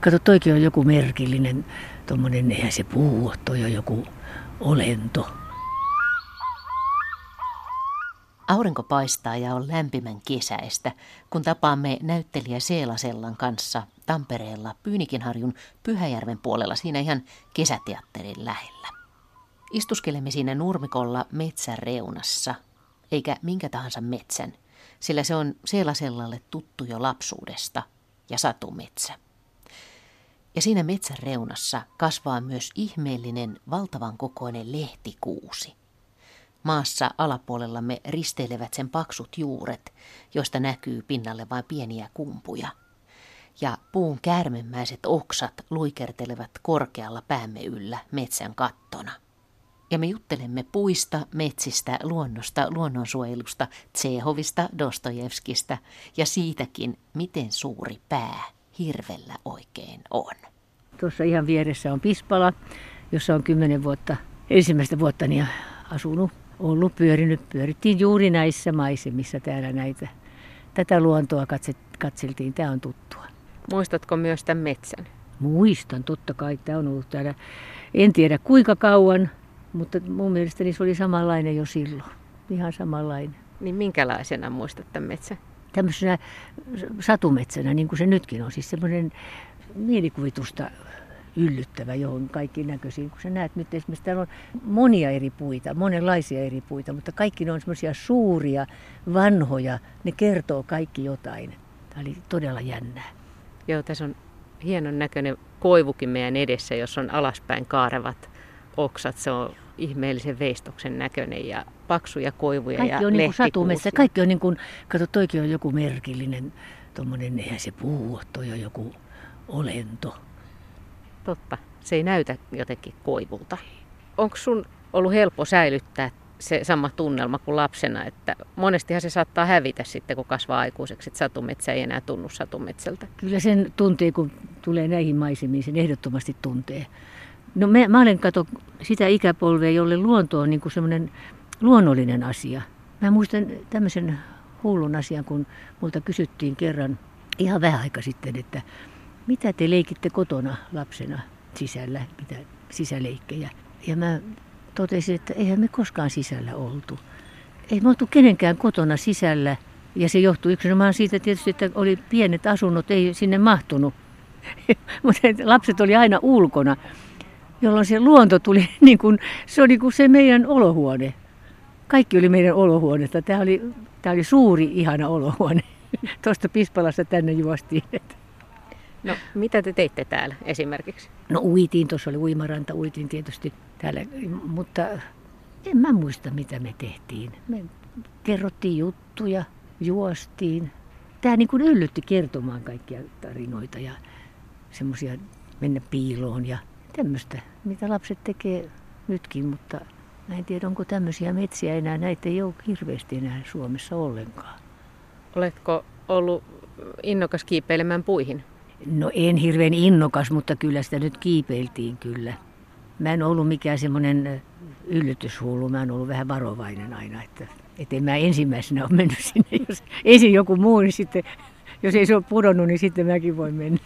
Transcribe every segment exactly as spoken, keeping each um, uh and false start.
Kato, toikin on joku merkillinen, tuommoinen, eihän se puhu, toi on joku olento. Aurinko paistaa ja on lämpimän kesäistä, kun tapaamme näyttelijä Seelasellan kanssa Tampereella Pyynikinharjun Pyhäjärven puolella, siinä ihan kesäteatterin lähellä. Istuskelemme siinä nurmikolla metsän reunassa, eikä minkä tahansa metsän, sillä se on Seelasellalle tuttu jo lapsuudesta ja satumetsä. Ja siinä metsän reunassa kasvaa myös ihmeellinen, valtavan kokoinen lehtikuusi. Maassa alapuolellamme risteilevät sen paksut juuret, joista näkyy pinnalle vain pieniä kumpuja. Ja puun käärmemäiset oksat luikertelevat korkealla päämme yllä metsän kattona. Ja me juttelemme puista, metsistä, luonnosta, luonnonsuojelusta, Tšehovista, Dostojevskista ja siitäkin, miten suuri pää hirvellä oikein on. Tuossa ihan vieressä on Pispala, jossa on kymmenen vuotta, ensimmäistä vuotta niin asunut, ollut, pyörinyt. Pyörittiin juuri näissä maisemissa täällä näitä. Tätä luontoa katseltiin, tämä on tuttua. Muistatko myös tämän metsän? Muistan, totta kai. Tämä on ollut täällä, en tiedä kuinka kauan, mutta mun mielestäni se oli samanlainen jo silloin. Ihan samanlainen. Niin minkälaisena muistat tämän metsän? Tämmöisenä satumetsänä, niin kuin se nytkin on. Siis semmoinen mielikuvitusta yllyttävä, johon kaikkiin näköisiin. Kun sä näet nyt esimerkiksi, täällä on monia eri puita, monenlaisia eri puita, mutta kaikki ne on semmoisia suuria, vanhoja. Ne kertoo kaikki jotain. Tämä oli todella jännää. Joo, tässä on hienon näköinen koivukin meidän edessä, jos on alaspäin kaarevat oksat. Se on ihmeellisen veistoksen näköinen ja paksuja koivuja kaikki ja on lehtikuusia. Niin kuin satumetsä. Kaikki on niin kuin, kato, toikin on joku merkillinen, tuommoinen, eihän se puhu, toi on joku olento. Totta, se ei näytä jotenkin koivulta. Onko sun ollut helppo säilyttää se sama tunnelma kuin lapsena, että monestihan se saattaa hävitä sitten, kun kasvaa aikuiseksi, että satumetsä ei enää tunnu satumetsältä? Kyllä sen tuntee, kun tulee näihin maisemiin, sen ehdottomasti tuntee. No mä, mä olen kato sitä ikäpolvea, jolle luonto on niin kuin semmoinen luonnollinen asia. Mä muistan tämmöisen hullun asian, kun multa kysyttiin kerran ihan vähän aika sitten, että mitä te leikitte kotona lapsena sisällä, mitä sisäleikkejä. Ja mä totesin, että eihän me koskaan sisällä oltu. Ei me oltu kenenkään kotona sisällä. Ja se johtui yksinomaan siitä tietysti, että oli pienet asunnot, ei sinne mahtunut. Mutta lapset oli aina ulkona, jolloin se luonto tuli, niin kun, se oli kuin se meidän olohuone. Kaikki oli meidän olohuonetta. Tämä oli, tämä oli suuri, ihana olohuone. Tuosta Pispalasta tänne juostiin. No, mitä te teitte täällä esimerkiksi? No uitiin, tuossa oli uimaranta, uitiin tietysti täällä, mutta en mä muista mitä me tehtiin. Me kerrottiin juttuja, juostiin. Tämä niin kuin yllytti kertomaan kaikkia tarinoita ja semmoisia mennä piiloon ja tämmöistä, mitä lapset tekee nytkin, mutta mä en tiedä onko tämmöisiä metsiä enää, näitä ei ole hirveästi enää Suomessa ollenkaan. Oletko ollut innokas kiipeilemään puihin? No en hirveän innokas, mutta kyllä sitä nyt kiipeiltiin kyllä. Mä en ollut mikään semmoinen yllytyshullu, mä en ollut vähän varovainen aina, että en mä ensimmäisenä ole mennyt sinne. Jos ensin joku muu, niin sitten, jos ei se ole pudonnut, niin sitten mäkin voin mennä.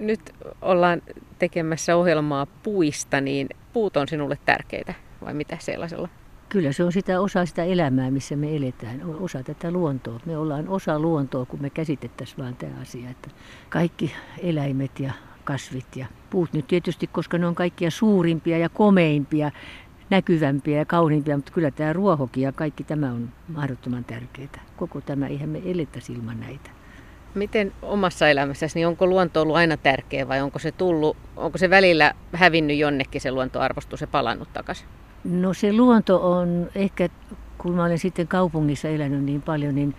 Nyt ollaan tekemässä ohjelmaa puista, niin puut on sinulle tärkeitä vai mitä Seelasella? Kyllä se on sitä osa sitä elämää, missä me eletään, osa tätä luontoa. Me ollaan osa luontoa, kun me käsitettäisiin vaan tämä asia, että kaikki eläimet ja kasvit ja puut nyt tietysti, koska ne on kaikkia suurimpia ja komeimpia, näkyvämpiä ja kauniimpia, mutta kyllä tämä ruohokin ja kaikki tämä on mahdottoman tärkeää. Koko tämä, eihän me elettäisi ilman näitä. Miten omassa elämässäsi, niin onko luonto ollut aina tärkeä vai onko se tullut, onko se välillä hävinnyt jonnekin se luontoarvostus ja palannut takaisin? No se luonto on ehkä, kun mä olen sitten kaupungissa elänyt niin paljon, niin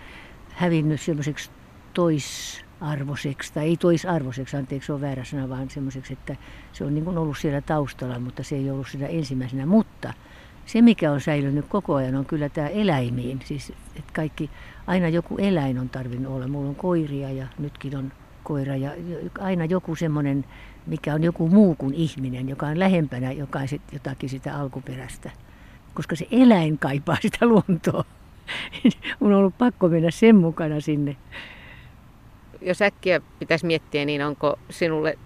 hävinnyt semmoiseksi toisarvoiseksi, tai ei toisarvoiseksi, anteeksi se on väärä sana, vaan semmoiseksi, että se on niin kuin ollut siellä taustalla, mutta se ei ollut siinä ensimmäisenä. Mutta se mikä on säilynyt koko ajan on kyllä tämä eläimiin, siis että kaikki, aina joku eläin on tarvinnut olla. Mulla on koiria ja nytkin on koira ja aina joku semmoinen, mikä on joku muu kuin ihminen, joka on lähempänä jotakin sitä alkuperäistä. Koska se eläin kaipaa sitä luontoa. Mun on ollut pakko mennä sen mukana sinne. jos äkkiä pitäisi miettiä, niin onko sinulle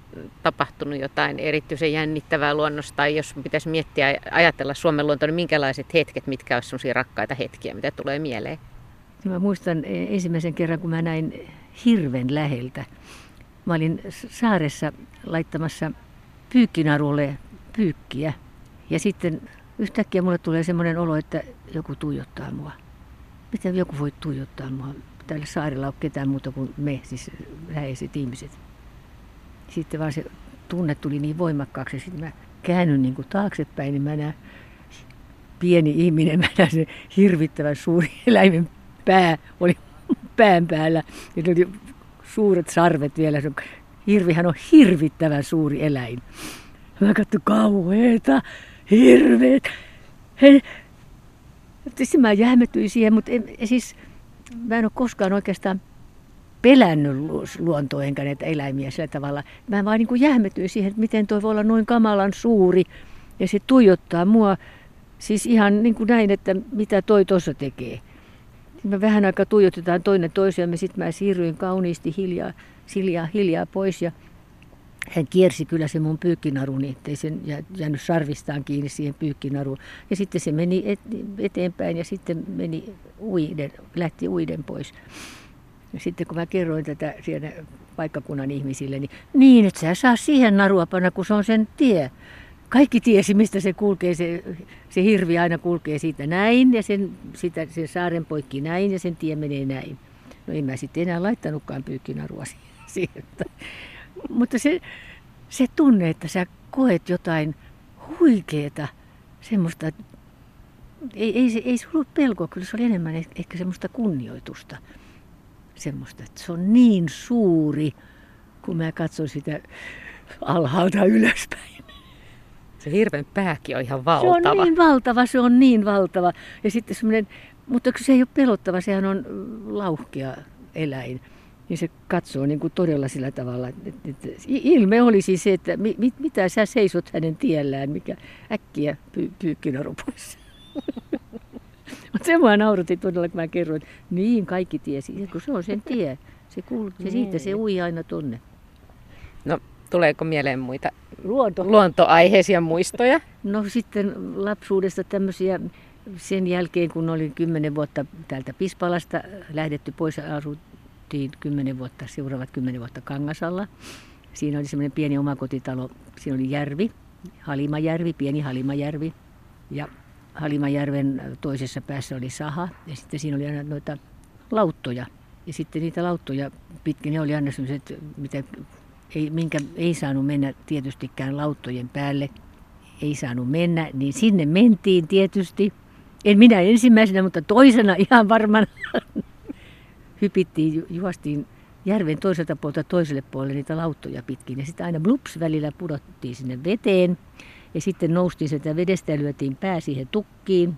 tapahtunut jotain erityisen jännittävää luonnosta, tai jos pitäisi miettiä ja ajatella Suomen luontoa, niin minkälaiset hetket, mitkä olisivat sellaisia rakkaita hetkiä, mitä tulee mieleen? Mä muistan ensimmäisen kerran, kun mä näin hirven läheltä. Mä olin saaressa laittamassa pyykkinarulle pyykkiä, ja sitten yhtäkkiä mulle tulee semmoinen olo, että joku tuijottaa mua. Mitä joku voi tuijottaa mua? Täällä saarella on ketään muuta kuin me, siis läheiset ihmiset. Sitten vaan se tunne tuli niin voimakkaaksi, sitten mä käännyin niin kuin taaksepäin, niin mä näen pieni ihminen, mä näen sen hirvittävän suuri eläimen pää, oli pään päällä. Ja tuli suuret sarvet vielä, hirvihän on hirvittävän suuri eläin. Mä katsoin, kauheeta, hirveet. Hei. Sitten mä jähmetyin siihen, mutta en, siis, mä en ole koskaan oikeastaan pelännyt luontoa enkä näitä eläimiä sillä tavalla. Mä vaan niin kuin jähmetyin siihen, että miten toi voi olla noin kamalan suuri. Ja se tuijottaa mua siis ihan niin kuin näin, että mitä toi tuossa tekee. Me vähän aikaa tuijotetaan toinen toisiamme, sitten mä siirryin kauniisti hiljaa, hiljaa, hiljaa pois. Ja hän kiersi kyllä se mun pyykkinaruni, ettei sen jäänyt sarvistaan kiinni siihen pyykkinaruun. Ja sitten se meni et, eteenpäin ja sitten meni uiden, lähti uiden pois. Ja sitten kun mä kerroin tätä siellä paikkakunnan ihmisille, niin niin, et sä saa siihen narua panna, kun se on sen tie. Kaikki tiesi, mistä se kulkee. Se, se hirvi aina kulkee siitä näin ja sen, sitä, sen saaren poikki näin ja sen tie menee näin. No en mä sitten enää laittanutkaan pyykkinarua siihen. Mutta se, se tunne, että sä koet jotain huikeeta, semmoista, ei, ei, ei se ollut pelkoa, kyllä se oli enemmän ehkä semmoista kunnioitusta. Semmoista, että se on niin suuri, kun mä katson sitä alhaalta ylöspäin. Se hirven pääkin on ihan valtava. Se on niin valtava, se on niin valtava. Ja sitten semmoinen, mutta se ei ole pelottava, sehän on lauhkea eläin. Niin se katsoo niin kuin todella sillä tavalla, että, että ilme olisi se, että mit, mitä sä seisot hänen tiellään, mikä äkkiä py, pyykkinaru pois. Mutta se mua nauratti todella, kun mä kerroin, että niin kaikki tiesi, kun se on sen tie, se kulkee siitä, se ui aina tonne. No tuleeko mieleen muita Luonto. luontoaiheisia muistoja? No sitten lapsuudesta tämmöisiä. Sen jälkeen, kun olin kymmenen vuotta täältä Pispalasta lähdetty pois ja kymmenen vuotta, seuraavat kymmenen vuotta Kangasalla. Siinä oli semmoinen pieni omakotitalo. Siinä oli järvi, Halimajärvi, pieni Halimajärvi. Ja Halimajärven toisessa päässä oli saha. Ja sitten siinä oli aina noita lauttoja. Ja sitten niitä lauttoja pitkin, ne oli aina semmoiset, mitä ei, minkä ei saanut mennä tietystikään lauttojen päälle. Ei saanut mennä, niin sinne mentiin tietysti. En minä ensimmäisenä, mutta toisena ihan varmana. Hypittiin, juostiin järven toiselta puolelta toiselle puolelle niitä lauttoja pitkin. Ja sitten aina blups välillä pudottiin sinne veteen. Ja sitten noustiin sitä vedestä ja lyötiin pää siihen tukkiin.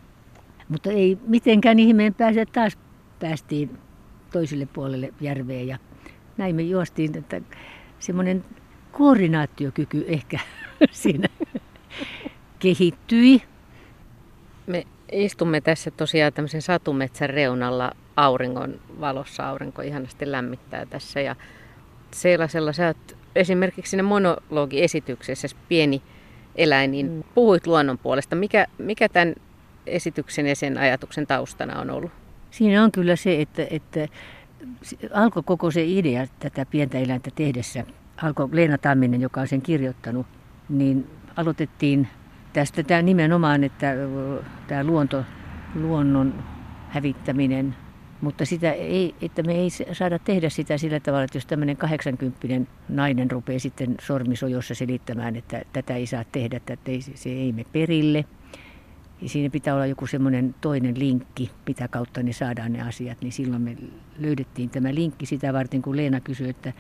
Mutta ei mitenkään ihmeen pääse. Taas päästiin toiselle puolelle järveen. Ja näin me juostiin, että semmoinen koordinaatiokyky ehkä siinä kehittyi. Me istumme tässä tosiaan tämmöisen satumetsän reunalla auringon valossa. Aurinko ihanasti lämmittää tässä. Ja Seelasella sä oot esimerkiksi siinä monologiesityksessä Pieni eläin, niin mm. puhuit luonnon puolesta. Mikä, mikä tämän esityksen ja sen ajatuksen taustana on ollut? Siinä on kyllä se, että, että alkoi koko se idea tätä pientä eläintä tehdessä. Alkoi Leena Tamminen, joka on sen kirjoittanut, niin aloitettiin tästä tämä nimenomaan, että tämä luonto, luonnon hävittäminen, mutta sitä ei, että me ei saada tehdä sitä sillä tavalla, että jos tämmöinen kahdeksankymppinen nainen rupeaa sitten sormisojossa selittämään, että tätä ei saa tehdä, että se ei mene perille. Ja siinä pitää olla joku semmoinen toinen linkki, mitä kautta ne saadaan ne asiat, niin silloin me löydettiin tämä linkki sitä varten, kun Leena kysyi, että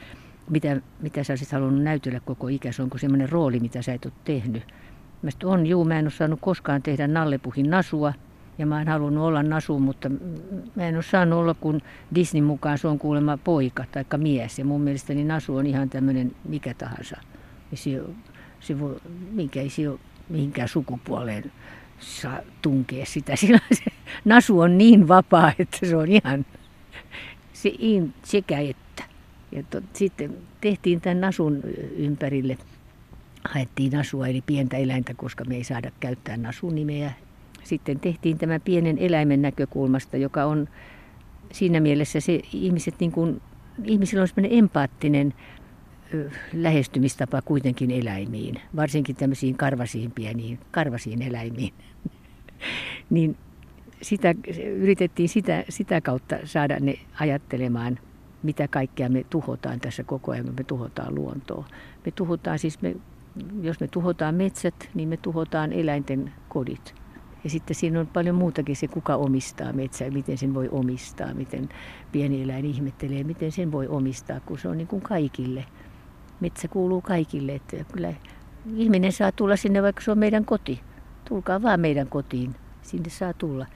mitä, mitä sä olisit halunnut näytellä koko ikäsi, onko semmoinen rooli, mitä sä et ole tehnyt. Mä sit, on, juu, mä en ole saanut koskaan tehdä Nallepuhin nasua. Ja mä en halunnut olla nasu, mutta mä en ole saanut olla, kun Disney mukaan se on kuulemma poika tai mies. Ja mun mielestäni nasu on ihan tämmöinen mikä tahansa. Ja se, se voi, mikä ei se ole mihinkään sukupuoleen saa tunkea sitä. Sillä se nasu on niin vapaa, että se on ihan se in, sekä että. Ja to, sitten tehtiin tämän nasun ympärille, haettiin nasua eli pientä eläintä, koska me ei saada käyttää nasunimeä. Sitten tehtiin tämä pienen eläimen näkökulmasta, joka on siinä mielessä se ihmiset niin kuin, ihmisillä on semmoinen empaattinen lähestymistapa kuitenkin eläimiin, varsinkin tämmöisiin karvasiin pieniin, karvasiin eläimiin. Niin sitä, yritettiin sitä, sitä kautta saada ne ajattelemaan, mitä kaikkea me tuhotaan tässä koko ajan, me tuhotaan luontoa. Me tuhotaan siis, me, jos me tuhotaan metsät, niin me tuhotaan eläinten kodit. Ja sitten siinä on paljon muutakin se, kuka omistaa metsää, miten sen voi omistaa, miten pieni eläin ihmettelee, miten sen voi omistaa, kun se on niin kuin kaikille. Metsä kuuluu kaikille, että kyllä ihminen saa tulla sinne, vaikka se on meidän koti. Tulkaa vaan meidän kotiin, sinne saa tulla.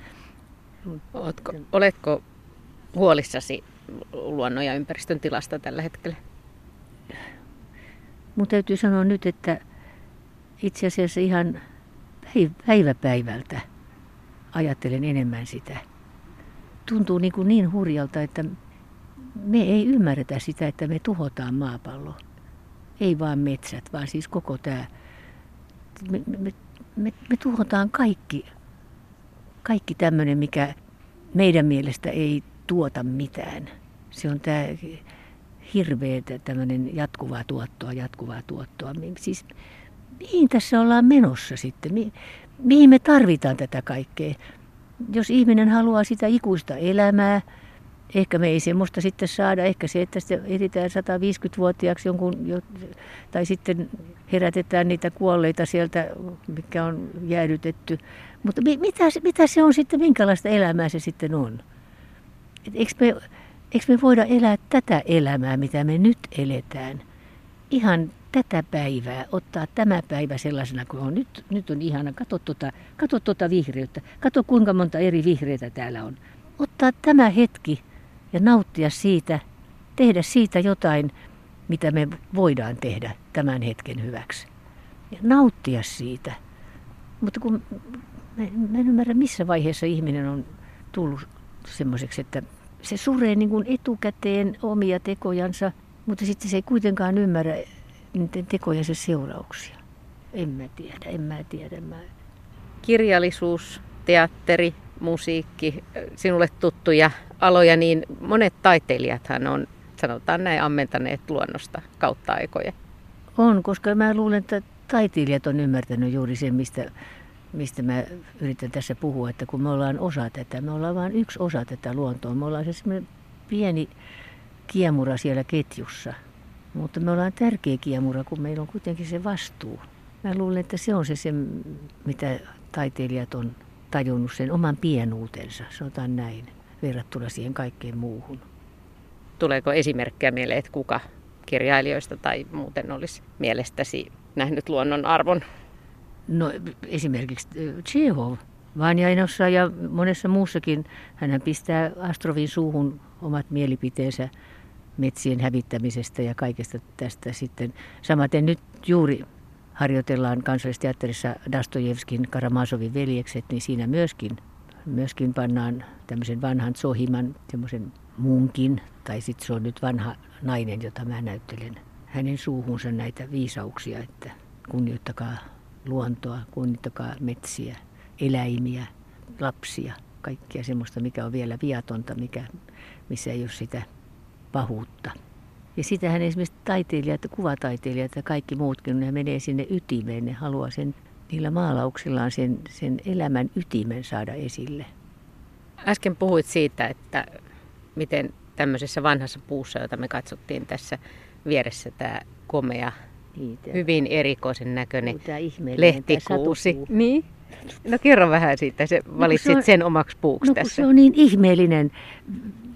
Ootko, oletko huolissasi luonnon ja ympäristön tilasta tällä hetkellä? Mun täytyy sanoa nyt, että itse asiassa ihan päivä päivältä ajattelen enemmän sitä. Tuntuu niin, kuin niin hurjalta, että me ei ymmärretä sitä, että me tuhotaan maapallo. Ei vaan metsät, vaan siis koko tämä. Me, me, me, me tuhotaan kaikki, kaikki tämmöinen, mikä meidän mielestä ei tuota mitään. Se on tämä hirveä tämmöinen jatkuvaa tuottoa, jatkuvaa tuottoa. Siis, mihin tässä ollaan menossa sitten? Mihin me tarvitaan tätä kaikkea? Jos ihminen haluaa sitä ikuista elämää, ehkä me ei semmoista sitten saada. Ehkä se, että sitten edetään sataviisikymmenvuotiaaksi jonkun, tai sitten herätetään niitä kuolleita sieltä, mikä on jäädytetty. Mutta mitä, mitä se on sitten, minkälaista elämää se sitten on? Eikö me, eikö me voida elää tätä elämää, mitä me nyt eletään? Ihan tätä päivää, ottaa tämä päivä sellaisena kuin on. Nyt, nyt on ihana, kato tuota, kato tuota vihreyttä, kato kuinka monta eri vihreitä täällä on. Ottaa tämä hetki ja nauttia siitä, tehdä siitä jotain, mitä me voidaan tehdä tämän hetken hyväksi. Ja nauttia siitä. Mutta kun mä, mä en ymmärrä, missä vaiheessa ihminen on tullut semmoiseksi, että se suree niin kuin etukäteen omia tekojansa, mutta sitten se ei kuitenkaan ymmärrä niiden tekojensa seurauksia. En mä tiedä, en mä tiedä. Mä... Kirjallisuus, teatteri, musiikki, sinulle tuttuja aloja, niin monet taiteilijathan on, sanotaan näin, ammentaneet luonnosta kautta aikoja. On, koska mä luulen, että taiteilijat on ymmärtänyt juuri sen, mistä, mistä mä yritän tässä puhua, että kun me ollaan osa tätä, me ollaan vain yksi osa tätä luontoa, me ollaan se semmoinen pieni kiemura siellä ketjussa. Mutta me ollaan tärkeä kiemura, kun meillä on kuitenkin se vastuu. Mä luulen, että se on se, se mitä taiteilijat on tajunnut, sen oman pienuutensa, sanotaan näin, verrattuna siihen kaikkeen muuhun. Tuleeko esimerkkejä mieleen, että kuka kirjailijoista tai muuten olisi mielestäsi nähnyt luonnon arvon? No esimerkiksi Tšehov, Vanjainossa ja monessa muussakin. Hänhän pistää Astrovin suuhun omat mielipiteensä metsien hävittämisestä ja kaikesta tästä sitten. Samaten nyt juuri harjoitellaan Kansallisteatterissa Dostojevskin Karamazovin veljekset, niin siinä myöskin, myöskin pannaan tämmöisen vanhan Tsohiman, semmoisen munkin, tai sitten se on nyt vanha nainen, jota mä näyttelen, hänen suuhunsa näitä viisauksia, että kunnioittakaa luontoa, kunnioittakaa metsiä, eläimiä, lapsia, kaikkia semmoista, mikä on vielä viatonta, mikä, missä ei ole sitä pahuutta. Ja sitähän esimerkiksi taiteilijat, kuvataiteilijat ja kaikki muutkin, ne menee sinne ytimeen, ne haluaa sen, niillä maalauksillaan sen, sen elämän ytimen saada esille. Äsken puhuit siitä, että miten tämmöisessä vanhassa puussa, jota me katsottiin tässä vieressä, tämä komea, niitä, hyvin erikoisen näköinen lehtikuusi. Niin? No kerro vähän siitä, se valitsit no, se on, sen omaksi puuksi no, tässä. Se on niin ihmeellinen.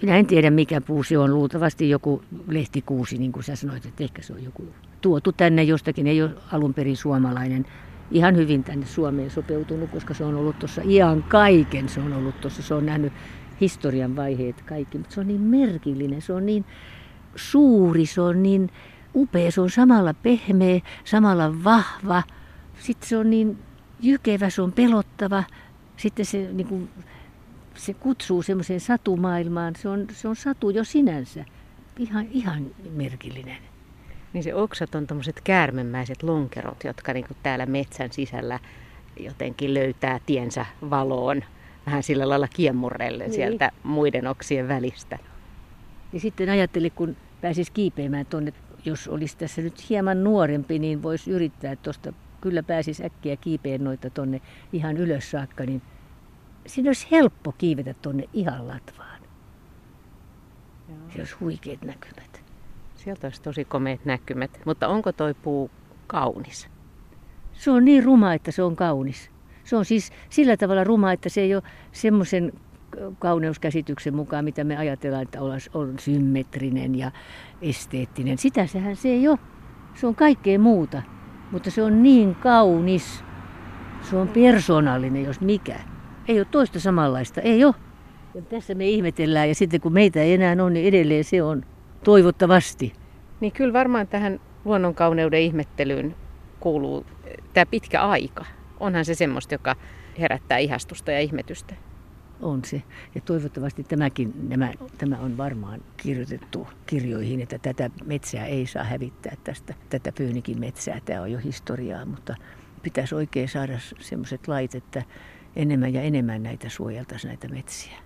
Minä en tiedä, mikä puu se on. Luultavasti joku lehtikuusi, niin kuin sä sanoit, että ehkä se on joku tuotu tänne jostakin. Ei ole alun perin suomalainen. Ihan hyvin tänne Suomeen sopeutunut, koska se on ollut tuossa iän kaiken. Se on ollut tuossa, se on nähnyt historian vaiheet kaikki. Mutta se on niin merkillinen, se on niin suuri, se on niin upea. Se on samalla pehmeä, samalla vahva. Sitten se on niin jykevä, se on pelottava. Sitten se niin kuin, se kutsuu semmoiseen satumaailmaan. Se on, se on satu jo sinänsä. ihan, ihan merkillinen. Niin se oksat on tommoset käärmemäiset lonkerot, jotka niinku täällä metsän sisällä jotenkin löytää tiensä valoon. Vähän sillä lailla kiemurrellen sieltä muiden oksien välistä. Ja sitten ajattelin, kun pääsisi kiipeämään tuonne, jos olisi tässä nyt hieman nuorempi, niin voisi yrittää tuosta, kyllä pääsisi äkkiä kiipeen noita tuonne ihan ylös saakka, niin siinä olisi helppo kiivetä tuonne ihan latvaan. Joo. Se olisi huikeat näkymät. Sieltä olisi tosi komeat näkymät, mutta onko toi puu kaunis? Se on niin ruma, että se on kaunis. Se on siis sillä tavalla ruma, että se ei ole semmoisen kauneuskäsityksen mukaan, mitä me ajatellaan, että on symmetrinen ja esteettinen. Sitä sehän se ei ole. Se on kaikkea muuta, mutta se on niin kaunis. Se on persoonallinen, jos mikä. Ei ole toista samanlaista, ei ole. Ja tässä me ihmetellään ja sitten kun meitä ei enää ole, niin edelleen se on toivottavasti. Niin kyllä varmaan tähän luonnonkauneuden ihmettelyyn kuuluu tämä pitkä aika. Onhan se semmoista, joka herättää ihastusta ja ihmetystä. On se. Ja toivottavasti tämäkin, nämä, tämä on varmaan kirjoitettu kirjoihin, että tätä metsää ei saa hävittää tästä. Tätä Pyynikin metsää, tämä on jo historiaa, mutta pitäisi oikein saada semmoiset lait, että enemmän ja enemmän näitä suojeltaisiin näitä metsiä.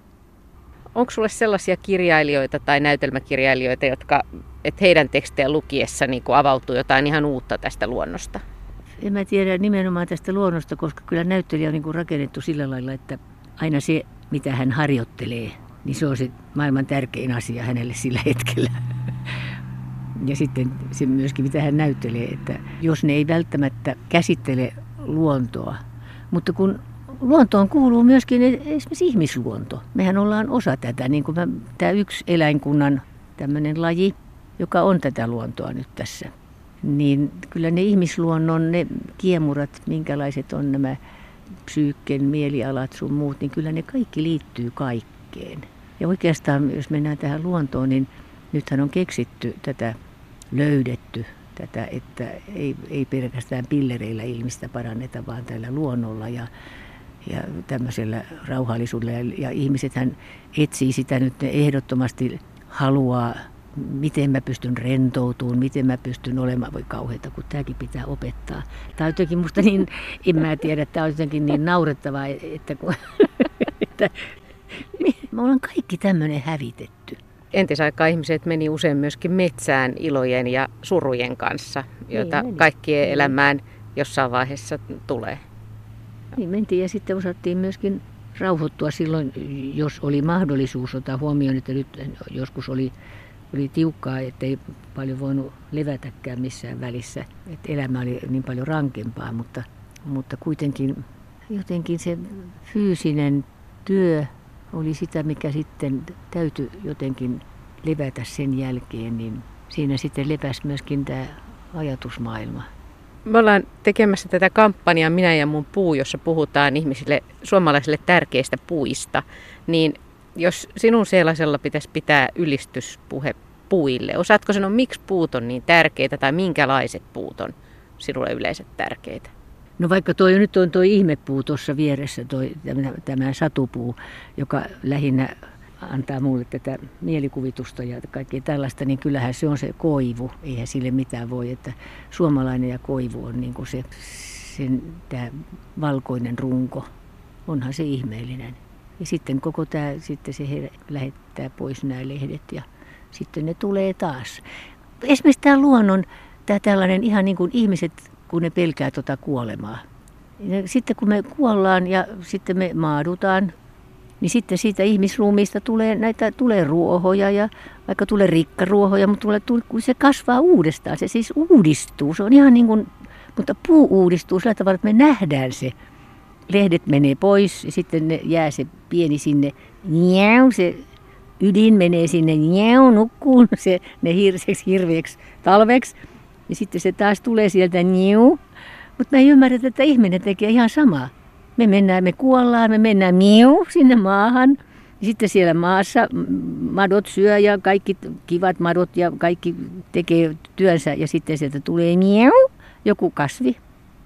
Onko sulle sellaisia kirjailijoita tai näytelmäkirjailijoita, jotka, että heidän tekstejä lukiessa niin kun avautuu jotain ihan uutta tästä luonnosta? En mä tiedä nimenomaan tästä luonnosta, koska kyllä näyttelijä on niin kuin rakennettu sillä lailla, että aina se, mitä hän harjoittelee, niin se on se maailman tärkein asia hänelle sillä hetkellä. Ja sitten se myöskin, mitä hän näyttelee, että jos ne ei välttämättä käsittele luontoa, mutta kun luontoon kuuluu myöskin esimerkiksi ihmisluonto. Mehän ollaan osa tätä, niin kuin mä, tämä yksi eläinkunnan tämmöinen laji, joka on tätä luontoa nyt tässä. Niin kyllä ne ihmisluonnon, ne kiemurat, minkälaiset on nämä psyykken, mielialat sun muut, niin kyllä ne kaikki liittyy kaikkeen. Ja oikeastaan, jos mennään tähän luontoon, niin nythän on keksitty tätä, löydetty tätä, että ei, ei pelkästään pillereillä ilmistä paranneta, vaan tällä luonnolla ja, ja tämmöisellä rauhallisuudella. Ja ihmisethän etsii sitä nyt, ne ehdottomasti haluaa. Miten mä pystyn rentoutumaan, miten mä pystyn olemaan, voi kauheita, kun tämäkin pitää opettaa. Tämä on jotenkin musta niin, en mä tiedä, tämä on jotenkin niin naurettavaa, että kun, että me ollaan kaikki tämmöinen hävitetty. Entisaikaan ihmiset meni usein myöskin metsään ilojen ja surujen kanssa, joita niin kaikkien elämään jossain vaiheessa tulee. Niin mentiin ja sitten osattiin myöskin rauhoittua silloin, jos oli mahdollisuus ottaa huomioon, että nyt joskus oli Oli tiukkaa, ettei paljon voinut levätäkään missään välissä. Et elämä oli niin paljon rankempaa, mutta, mutta kuitenkin jotenkin se fyysinen työ oli sitä, mikä sitten täytyi jotenkin levätä sen jälkeen. Niin siinä sitten lepäsi myöskin tämä ajatusmaailma. Me ollaan tekemässä tätä kampanjaa Minä ja mun puu, jossa puhutaan ihmisille suomalaisille tärkeistä puista, niin jos sinun Seelasella pitäisi pitää ylistyspuhe puille, osaatko sanoa, miksi puut on niin tärkeitä tai minkälaiset puut on sinulle yleiset tärkeitä? No vaikka tuo nyt on tuo ihmepuu tuossa vieressä, toi, tämä, tämä satupuu, joka lähinnä antaa mulle tätä mielikuvitusta ja kaikkea tällaista, niin kyllähän se on se koivu. Eihän sille mitään voi, että suomalainen ja koivu on niin kuin se, sen, tämä valkoinen runko. Onhan se ihmeellinen. Ja sitten koko tämä, sitten se he lähettää pois nämä lehdet ja sitten ne tulee taas. Esimerkiksi tämä luonnon, tämä tällainen ihan niin kuin ihmiset, kun ne pelkää tuota kuolemaa. Ja sitten kun me kuollaan ja sitten me maadutaan, niin sitten siitä ihmisruumiista tulee näitä, tulee ruohoja ja vaikka tulee rikkaruohoja, mutta tulee, kun se kasvaa uudestaan, se siis uudistuu. Se on ihan niin kuin, mutta puu uudistuu sillä tavalla, että me nähdään se. Lehdet menee pois ja sitten ne jää se pieni sinne, njau, se ydin menee sinne, njau, nukkuu se, ne hirseksi, hirveäksi talveksi. Ja sitten se taas tulee sieltä, njau. Mutta mä en ymmärrä, että ihminen tekee ihan samaa. Me mennään, me kuollaan, me mennään, njau, sinne maahan. Ja sitten siellä maassa madot syö ja kaikki kivat madot ja kaikki tekee työnsä ja sitten sieltä tulee, njau, joku kasvi.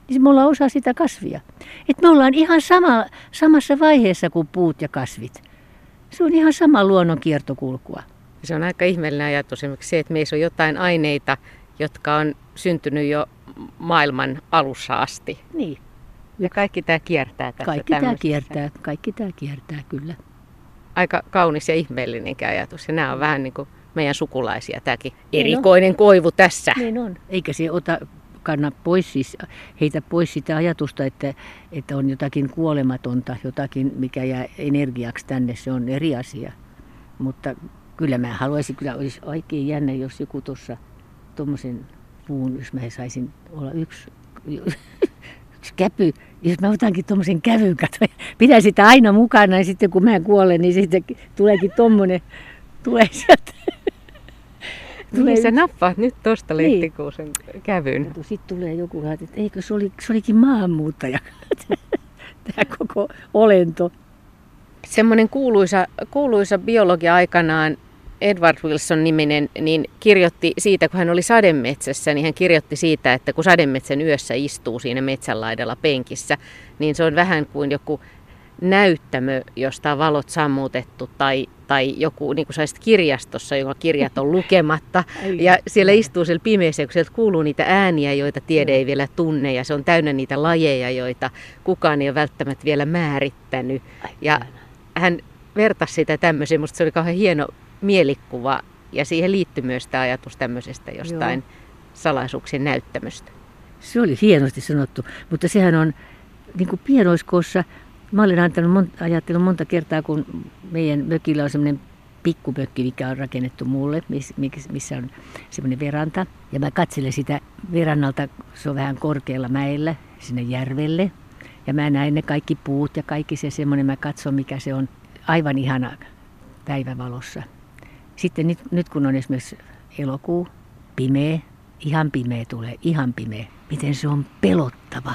Niin me ollaan osa sitä kasvia. Et me ollaan ihan sama, samassa vaiheessa kuin puut ja kasvit. Se on ihan sama luonnon kiertokulkua. Se on aika ihmeellinen ajatus, esimerkiksi se, että meissä on jotain aineita, jotka on syntynyt jo maailman alussa asti. Niin. Ja kaikki tämä kiertää tässä kaikki tämmöisessä. Tämä kiertää, kaikki tämä kiertää, kyllä. Aika kaunis ja ihmeellinenkin ajatus. Ja nämä on vähän niin kuin meidän sukulaisia, tämäkin niin erikoinen on. Koivu tässä. Niin on. Eikä se ota, kanna pois, siis heitä pois sitä ajatusta, että, että on jotakin kuolematonta, jotakin mikä jää energiaksi tänne, se on eri asia. Mutta kyllä mä haluaisin, kyllä olisi oikein jännä, jos joku tuossa tuommoisen puun, jos mä saisin olla yksi... käpy. Jos mä otankin tuommoisen kävyn, katsoin, pidän sitä aina mukana ja sitten kun mä kuolen, niin sitten tuleekin tuommoinen, tulee sieltä. Tulee niin, sä nappaat nyt tuosta lehtikuusen niin kävyn. Sitten tulee joku, että eikö se, oli, se olikin maahanmuuttaja, tämä koko olento. Semmoinen kuuluisa, kuuluisa biologia aikanaan, Edward Wilson-niminen, niin kirjoitti siitä, kun hän oli sademetsässä, niin hän kirjoitti siitä, että kun sademetsän yössä istuu siinä metsän laidalla penkissä, niin se on vähän kuin joku näyttämö, josta on valot sammutettu, tai, tai joku, niin kuin saisit kirjastossa, jonka kirjat on lukematta, ja siellä istuu siellä pimeässä, kun sieltä kuuluu niitä ääniä, joita tiede ei vielä tunne, ja se on täynnä niitä lajeja, joita kukaan ei ole välttämättä vielä määrittänyt, ja hän vertasi sitä tämmöiseen, musta se oli kauhean hieno mielikuva, ja siihen liittyy myös tämä ajatus tämmöisestä jostain Joo. salaisuuksien näyttämöstä. Se oli hienosti sanottu, mutta sehän on niin kuin pienoiskoossa. Mä olen antanut, ajatellut monta kertaa, kun meidän mökillä on semmoinen pikkumökki, mikä on rakennettu mulle, missä on semmoinen veranta. Ja mä katselen sitä verannalta, se on vähän korkealla mäellä, sinne järvelle. Ja mä näen ne kaikki puut ja kaikki se semmoinen, mä katson mikä se on aivan ihana päivävalossa. Sitten nyt, nyt kun on esimerkiksi elokuu, pimeä, ihan pimeä tulee, ihan pimeä. Miten se on pelottava.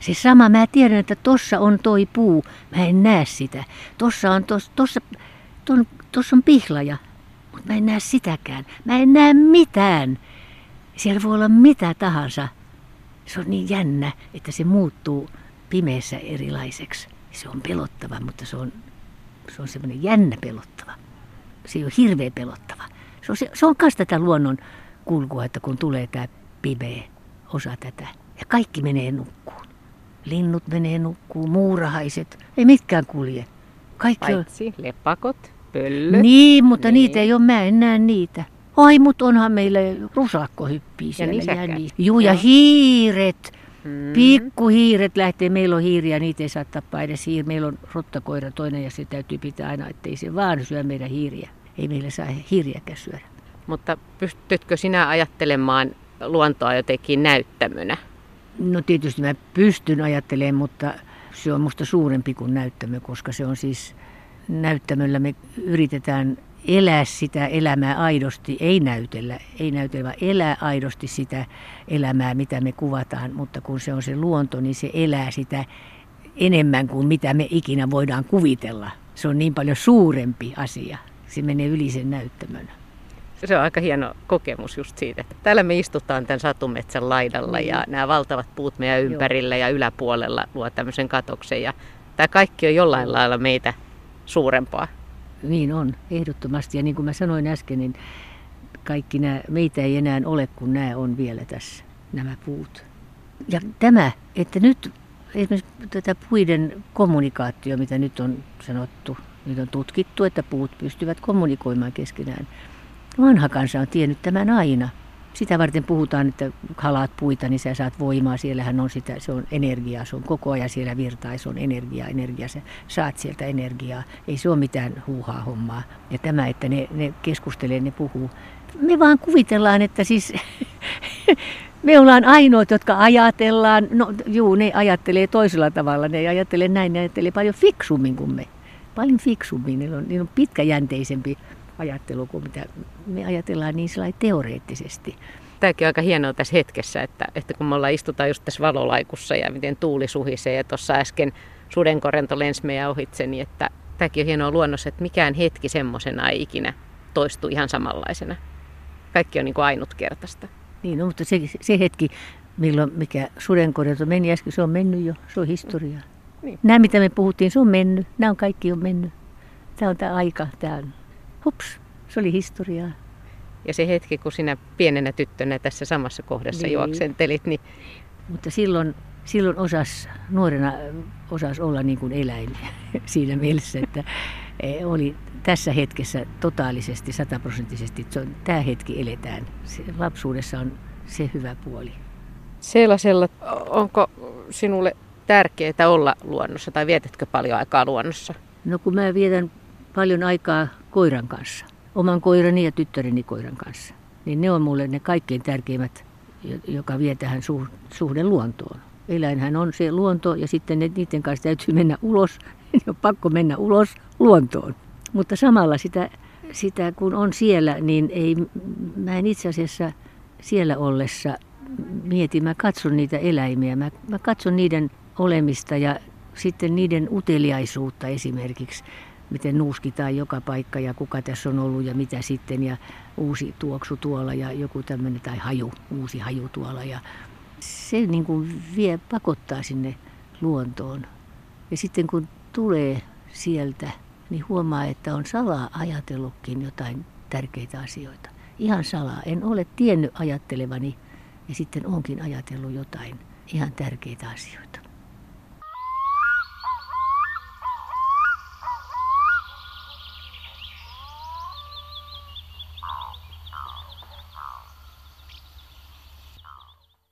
Se sama, mä tiedän, että tossa on toi puu, mä en näe sitä. Tossa on, tos, tossa, ton, tossa on pihlaja, mutta mä en näe sitäkään. Mä en näe mitään. Siellä voi olla mitä tahansa. Se on niin jännä, että se muuttuu pimeässä erilaiseksi. Se on pelottava, mutta se on, se on semmoinen jännä pelottava. Se ei ole hirveän pelottava. Se on, se, se on myös tätä luonnon kulkua, että kun tulee tämä pimeä osa tätä. Ja kaikki menee nukkuun. Linnut menee nukkuun, muurahaiset, ei mitkään kulje. Kaikki paitsi on... lepakot, pöllöt. Niin, mutta niin. niitä ei ole, mä en näe niitä. Ai, mutta onhan meillä rusakko hyppii siellä. Ja, ja, ni... Juu, ja hiiret. Hmm. Pikkuhiiret lähtee, meillä on hiiriä, niitä ei saa tappaa edes hiiriä. Meillä on rottakoira toinen ja se täytyy pitää aina, ettei se vaan syö meidän hiiriä. Ei meillä saa hiiriäkään syödä. Mutta pystytkö sinä ajattelemaan luontoa jotenkin näyttämönä? No tietysti mä pystyn ajattelemaan, mutta se on musta suurempi kuin näyttämö, koska se on siis näyttämöllä me yritetään elää sitä elämää aidosti, ei näytellä, ei näytellä, vaan elää aidosti sitä elämää, mitä me kuvataan. Mutta kun se on se luonto, niin se elää sitä enemmän kuin mitä me ikinä voidaan kuvitella. Se on niin paljon suurempi asia. Se menee yli sen näyttämönä. Se on aika hieno kokemus just siitä, että täällä me istutaan tämän satumetsän laidalla mm. ja nämä valtavat puut meidän ympärillä Joo. ja yläpuolella luo tämmöisen katoksen. Ja tämä kaikki on jollain lailla meitä suurempaa. Niin on, ehdottomasti. Ja niin kuin mä sanoin äsken, niin kaikki nämä, meitä ei enää ole, kun nämä on vielä tässä, nämä puut. Ja tämä, että nyt esimerkiksi tätä puiden kommunikaatio, mitä nyt on sanottu, nyt on tutkittu, että puut pystyvät kommunikoimaan keskenään. Vanha kansa on tiennyt tämän aina. Sitä varten puhutaan, että halaat puita, niin sä saat voimaa. Siellähän on sitä, se on energiaa, se on koko ajan siellä virtaa, se on energiaa, energiaa. Sä saat sieltä energiaa. Ei se ole mitään huuhaa hommaa. Ja tämä, että ne, ne keskustelee, ne puhuu. Me vaan kuvitellaan, että siis me ollaan ainoat, jotka ajatellaan. No juu, ne ajattelee toisella tavalla, ne ajattelee näin, ne ajattelee paljon fiksummin kuin me. Paljon fiksummin, ne on, ne on pitkäjänteisempi ajattelu kuin mitä me ajatellaan niin teoreettisesti. Tämäkin on aika hienoa tässä hetkessä, että, että kun me ollaan istutaan just tässä valolaikussa ja miten tuuli suhisee ja tuossa äsken sudenkorento lensi meidän ohitse, niin että tämäkin on hienoa luonnossa, että mikään hetki semmoisena ei ikinä toistu ihan samanlaisena. Kaikki on niin kuin ainutkertaista. Niin, no, mutta se, se hetki, milloin mikä sudenkorento meni äsken, se on mennyt jo, se on historiaa. Niin. Nämä mitä me puhuttiin, se on mennyt, nämä on kaikki on mennyt. Tämä on tämä aika, tämä on... Hups, Se oli historiaa. Ja se hetki, kun sinä pienenä tyttönä tässä samassa kohdassa niin juoksentelit. Niin... Mutta silloin, silloin osas, nuorena osas olla niin kuin eläin siinä mielessä, että oli tässä hetkessä totaalisesti, sataprosenttisesti. Tämä hetki eletään. Se lapsuudessa on se hyvä puoli. Seelasella, onko sinulle tärkeää olla luonnossa tai vietätkö paljon aikaa luonnossa? No kun mä vietän paljon aikaa koiran kanssa. Oman koirani ja tyttäreni koiran kanssa. Niin ne on mulle ne kaikkein tärkeimmät, joka vie tähän suhde luontoon. Eläinhän on se luonto ja sitten niiden kanssa täytyy mennä ulos. Ne on pakko mennä ulos luontoon. Mutta samalla sitä, sitä kun on siellä, niin ei, mä en itse asiassa siellä ollessa mieti. Mä katson niitä eläimiä. Mä, mä katson niiden olemista ja sitten niiden uteliaisuutta esimerkiksi. Miten nuuskitaan joka paikka ja kuka tässä on ollut ja mitä sitten ja uusi tuoksu tuolla ja joku tämmöinen tai haju, uusi haju tuolla. Ja se niin kuin vie, pakottaa sinne luontoon. Ja sitten kun tulee sieltä, niin huomaa, että on salaa ajatellutkin jotain tärkeitä asioita. Ihan salaa. En ole tiennyt ajattelevani ja sitten onkin ajatellut jotain ihan tärkeitä asioita.